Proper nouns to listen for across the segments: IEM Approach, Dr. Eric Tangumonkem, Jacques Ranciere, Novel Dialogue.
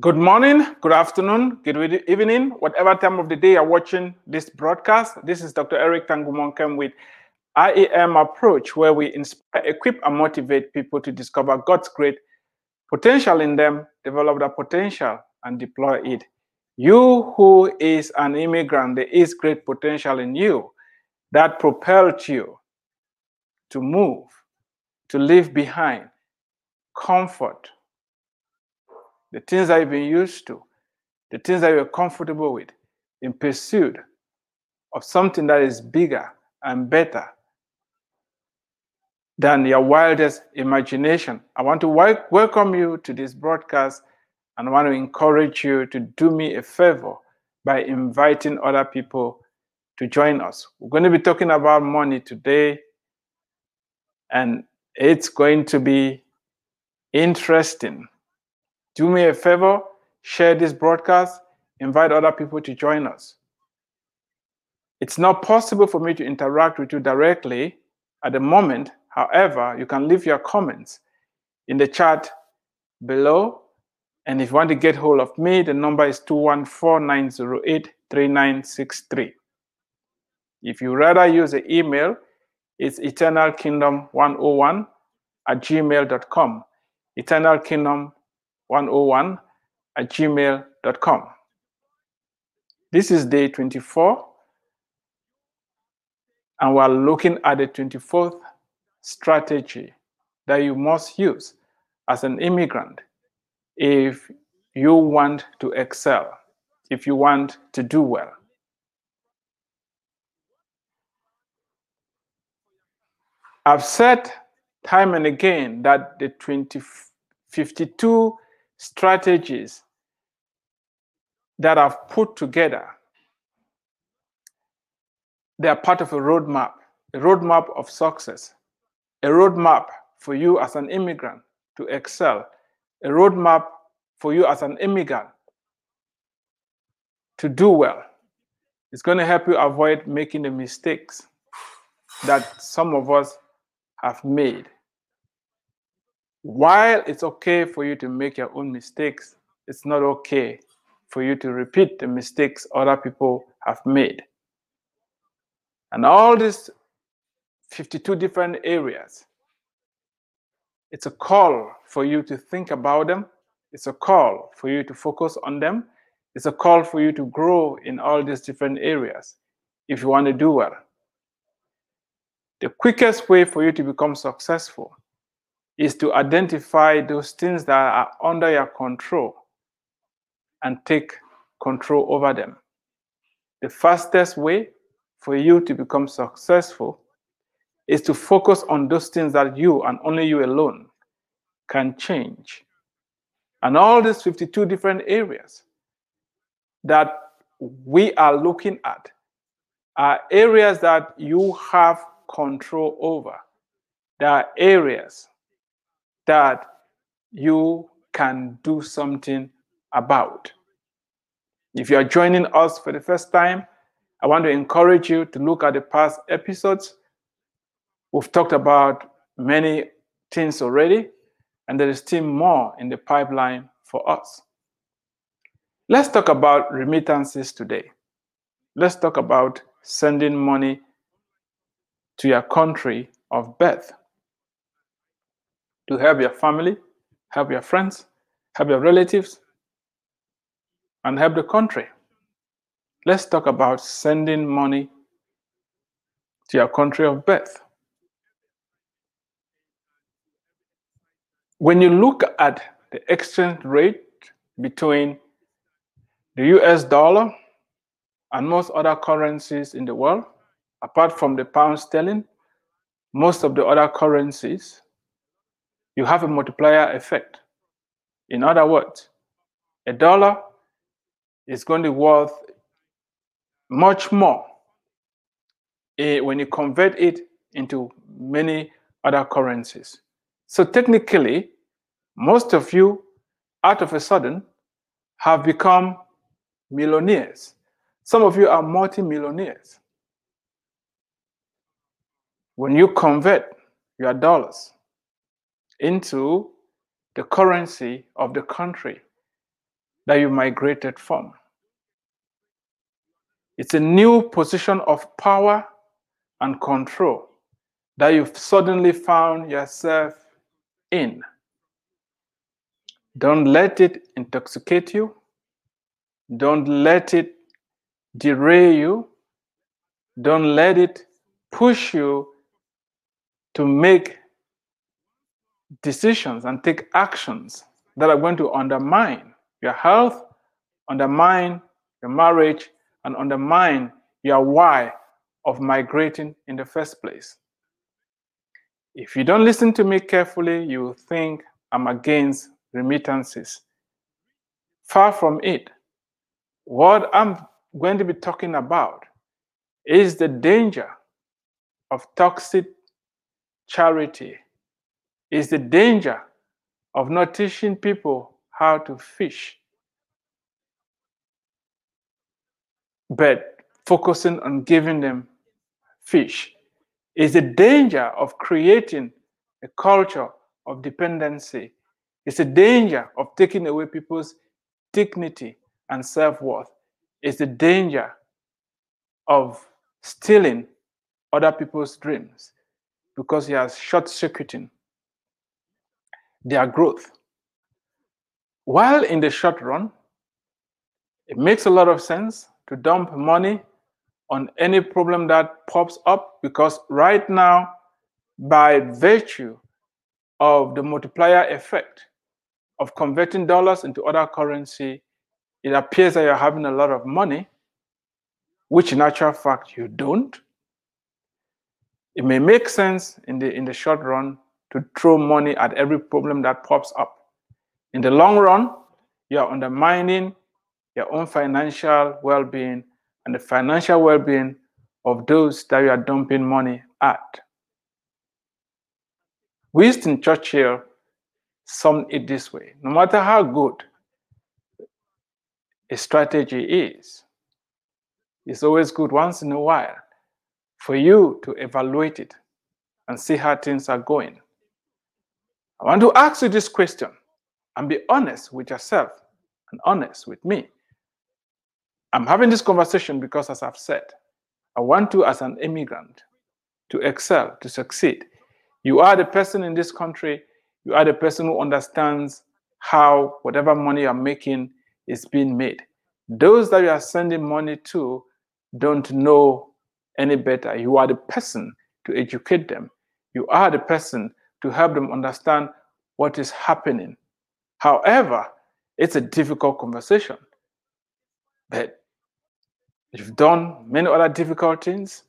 Good morning, good afternoon, good evening, whatever time of the day you're watching this broadcast. This is Dr. Eric Tangumonkem with IEM Approach, where we inspire, equip, and motivate people to discover God's great potential in them, develop that potential, and deploy it. You who is an immigrant, there is great potential in you that propelled you to move, to leave behind comfort, the things that you've been used to, the things that you're comfortable with, in pursuit of something that is bigger and better than your wildest imagination. I want to welcome you to this broadcast, and I want to encourage you to do me a favor by inviting other people to join us. We're going to be talking about money today, and it's going to be interesting. Do me a favor, share this broadcast, invite other people to join us. It's not possible for me to interact with you directly at the moment. However, you can leave your comments in the chat below. And if you want to get hold of me, the number is 214-908-3963. If you rather use an email, it's eternalkingdom101@gmail.com. eternalkingdom101@gmail.com. This is day 24, and we're looking at the 24th strategy that you must use as an immigrant if you want to excel, if you want to do well. I've said time and again that the 52 strategies that I've put together, they are part of a roadmap of success, a roadmap for you as an immigrant to excel, a roadmap for you as an immigrant to do well. It's going to help you avoid making the mistakes that some of us have made. While it's okay for you to make your own mistakes, it's not okay for you to repeat the mistakes other people have made. And all these 52 different areas, it's a call for you to think about them. It's a call for you to focus on them. It's a call for you to grow in all these different areas if you want to do well. The quickest way for you to become successful is to identify those things that are under your control and take control over them. The fastest way for you to become successful is to focus on those things that you and only you alone can change. And all these 52 different areas that we are looking at are areas that you have control over. There are areas that you can do something about. If you are joining us for the first time, I want to encourage you to look at the past episodes. We've talked about many things already, and there is still more in the pipeline for us. Let's talk about remittances today. Let's talk about sending money to your country of birth, to help your family, help your friends, help your relatives, and help the country. Let's talk about sending money to your country of birth. When you look at the exchange rate between the US dollar and most other currencies in the world, apart from the pound sterling, most of the other currencies, you have a multiplier effect. In other words, a dollar is going to be worth much more when you convert it into many other currencies. So technically, most of you, out of a sudden, have become millionaires. Some of you are multi-millionaires when you convert your dollars into the currency of the country that you migrated from. It's a new position of power and control that you've suddenly found yourself in. Don't let it intoxicate you. Don't let it derail you. Don't let it push you to make decisions and take actions that are going to undermine your health, undermine your marriage, and undermine your why of migrating in the first place. If you don't listen to me carefully, you will think I'm against remittances. Far from it. What I'm going to be talking about is the danger of toxic charity, is the danger of not teaching people how to fish, but focusing on giving them fish, is the danger of creating a culture of dependency. It's a danger of taking away people's dignity and self-worth. It's the danger of stealing other people's dreams because you are short-circuiting their growth. While in the short run, it makes a lot of sense to dump money on any problem that pops up, because right now, by virtue of the multiplier effect of converting dollars into other currency, it appears that you're having a lot of money, which in actual fact you don't. It may make sense in the short run to throw money at every problem that pops up. In the long run, you are undermining your own financial well-being and the financial well-being of those that you are dumping money at. Winston Churchill summed it this way: no matter how good a strategy is, it's always good once in a while for you to evaluate it and see how things are going. I want to ask you this question and be honest with yourself and honest with me. I'm having this conversation because, as I've said, I want you as an immigrant to excel, to succeed. You are the person in this country, you are the person who understands how whatever money you're making is being made. Those that you are sending money to don't know any better. You are the person to educate them. You are the person to help them understand what is happening. However, it's a difficult conversation. But you've done many other difficult things.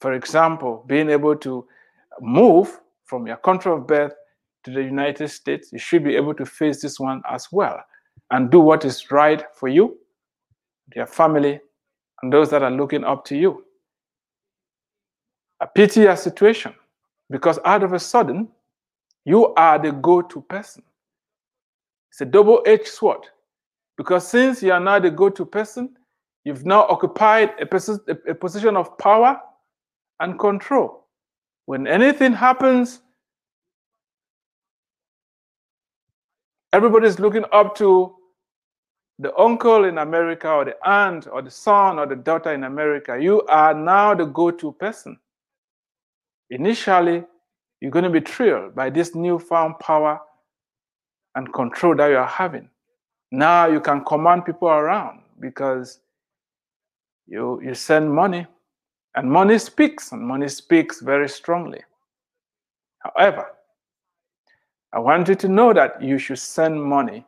For example, being able to move from your country of birth to the United States, you should be able to face this one as well and do what is right for you, your family, and those that are looking up to you. I pity your situation, because out of a sudden, you are the go-to person. It's a double-edged sword, because since you are now the go-to person, you've now occupied a position of power and control. When anything happens, everybody's looking up to the uncle in America, or the aunt, or the son, or the daughter in America. You are now the go-to person. Initially, you're going to be thrilled by this newfound power and control that you are having. Now you can command people around because you send money, and money speaks, and money speaks very strongly. However, I want you to know that you should send money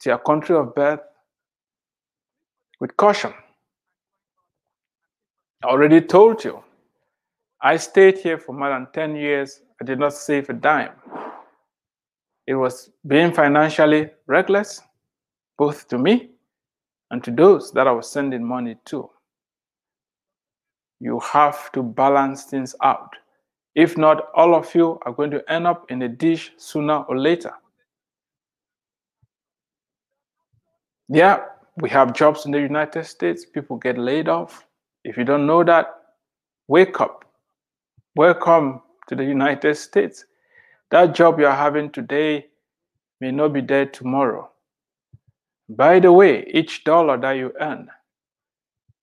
to your country of birth with caution. I already told you, I stayed here for more than 10 years. I did not save a dime. It was being financially reckless, both to me and to those that I was sending money to. You have to balance things out. If not, all of you are going to end up in a ditch sooner or later. Yeah, we have jobs in the United States. People get laid off. If you don't know that, wake up. Welcome to the United States. That job you're having today may not be there tomorrow. By the way, each dollar that you earn,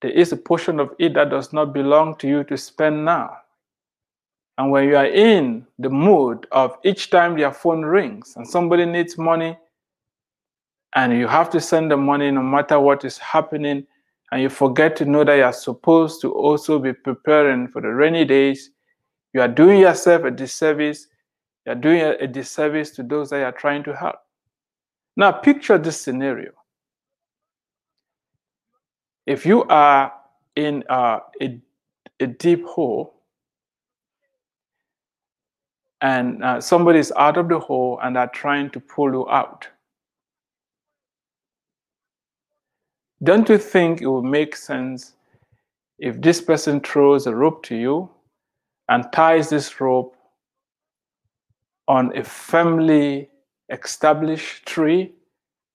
there is a portion of it that does not belong to you to spend now. And when you are in the mood of each time your phone rings and somebody needs money and you have to send them money no matter what is happening, and you forget to know that you are supposed to also be preparing for the rainy days, you are doing yourself a disservice. You are doing a disservice to those that you are trying to help. Now, picture this scenario. If you are in a deep hole and somebody is out of the hole and are trying to pull you out, don't you think it would make sense if this person throws a rope to you and ties this rope on a firmly established tree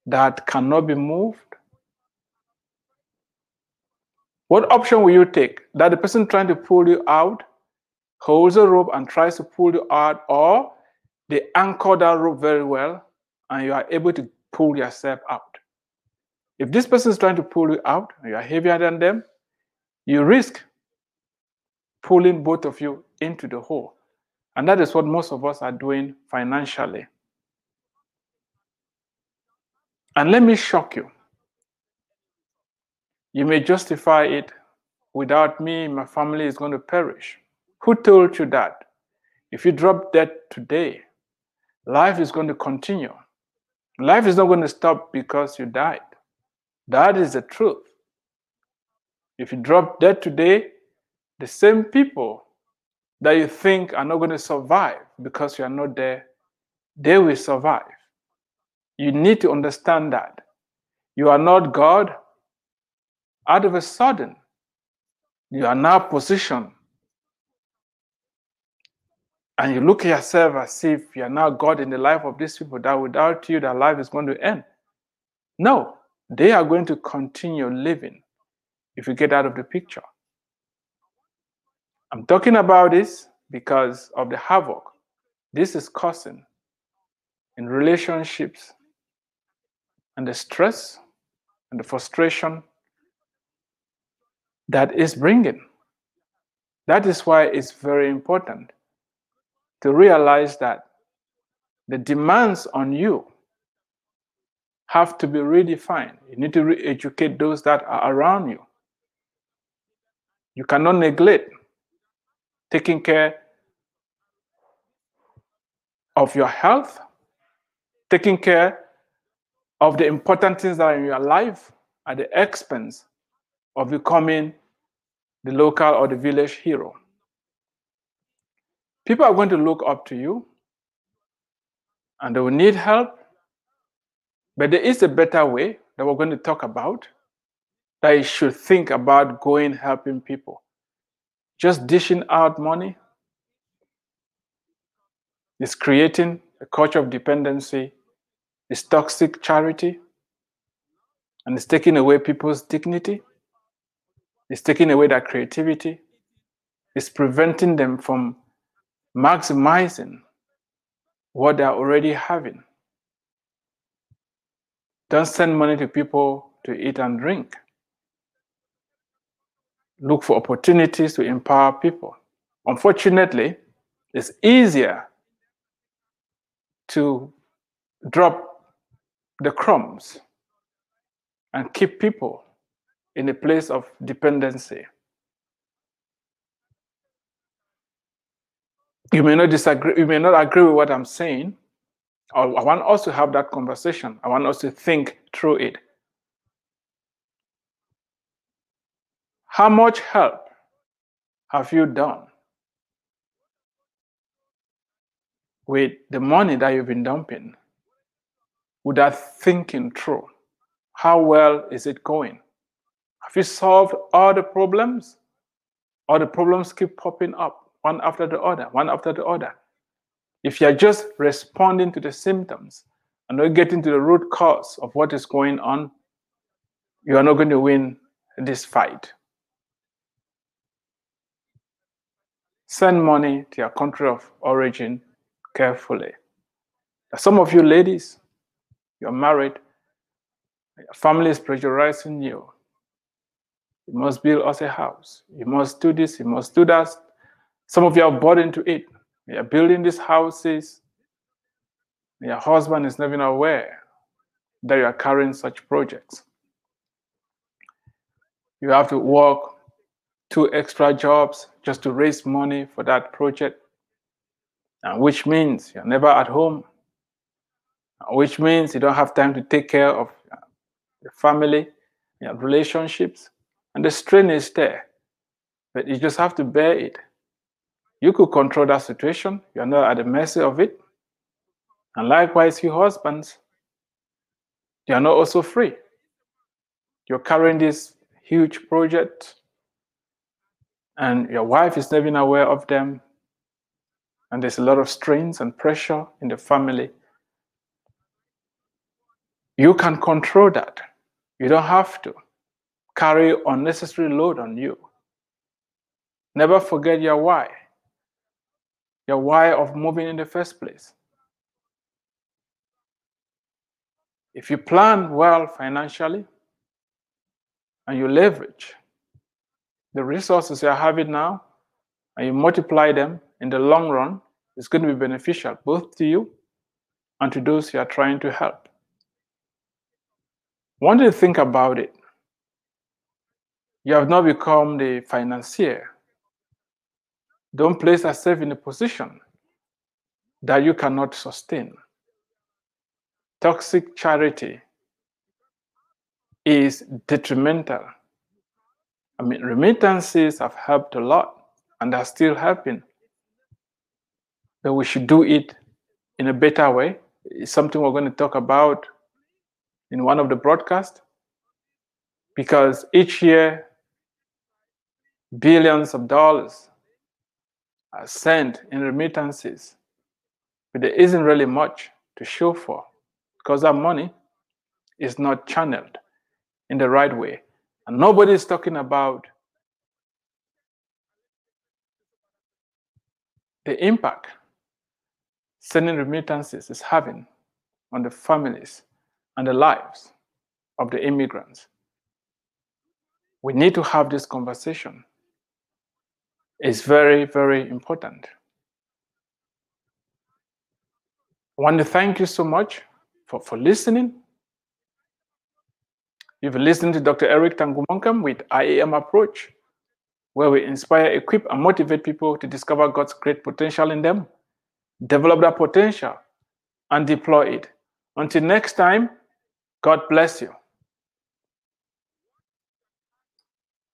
that cannot be moved? What option will you take? That the person trying to pull you out holds a rope and tries to pull you out, or they anchor that rope very well and you are able to pull yourself out? If this person is trying to pull you out, you are heavier than them, you risk pulling both of you into the hole. And that is what most of us are doing financially. And let me shock you. You may justify it. Without me, my family is going to perish. Who told you that? If you drop dead today, life is going to continue. Life is not going to stop because you died. That is the truth. If you drop dead today, the same people that you think are not going to survive because you are not there, they will survive. You need to understand that. You are not God. Out of a sudden, you are now positioned. And you look at yourself as if you are now God in the life of these people, that without you, their life is going to end. No, they are going to continue living if you get out of the picture. I'm talking about this because of the havoc this is causing in relationships and the stress and the frustration that is bringing. That is why it's very important to realize that the demands on you have to be redefined. You need to re-educate those that are around you. You cannot neglect taking care of your health, taking care of the important things that are in your life at the expense of becoming the local or the village hero. People are going to look up to you and they will need help, but there is a better way that we're going to talk about, that you should think about going helping people. Just dishing out money is creating a culture of dependency, is toxic charity, and it's taking away people's dignity, it's taking away their creativity, it's preventing them from maximizing what they're already having. Don't send money to people to eat and drink. Look for opportunities to empower people. Unfortunately, it's easier to drop the crumbs and keep people in a place of dependency. You may not disagree, you may not agree with what I'm saying. I want us to have that conversation. I want us to think through it. How much help have you done with the money that you've been dumping without thinking through? How well is it going? Have you solved all the problems? Or the problems keep popping up, one after the other, one after the other? If you're just responding to the symptoms and not getting to the root cause of what is going on, you are not going to win this fight. Send money to your country of origin carefully. Some of you ladies, you're married Your family is pressurizing you. You must build us a house. You must do this, you must do that. Some of you are bought into it. You are building these houses. Your husband is not even aware that you are carrying such projects. You have to work 2 extra jobs just to raise money for that project, and which means you're never at home, which means you don't have time to take care of your family, your relationships, and the strain is there, but you just have to bear it. You could control that situation. You're not at the mercy of it. And likewise, you husbands, you are not also free. You're carrying this huge project, and your wife is not even aware of them. And there's a lot of strains and pressure in the family. You can control that. You don't have to carry unnecessary load on you. Never forget your why. Your why of moving in the first place. If you plan well financially and you leverage the resources you are having now and you multiply them in the long run, it's going to be beneficial both to you and to those you are trying to help. One day think about it. You have now become the financier. Don't place yourself in a position that you cannot sustain. Toxic charity is detrimental. I mean, remittances have helped a lot and are still helping. But we should do it in a better way. It's something we're going to talk about in one of the broadcasts, because each year, billions of dollars are sent in remittances, but there isn't really much to show for, because that money is not channeled in the right way. And nobody's talking about the impact sending remittances is having on the families and the lives of the immigrants. We need to have this conversation. It's very, very important. I want to thank you so much for listening. You've listened to Dr. Eric Tangumonkem with IEM Approach, where we inspire, equip, and motivate people to discover God's great potential in them, develop that potential, and deploy it. Until next time, God bless you.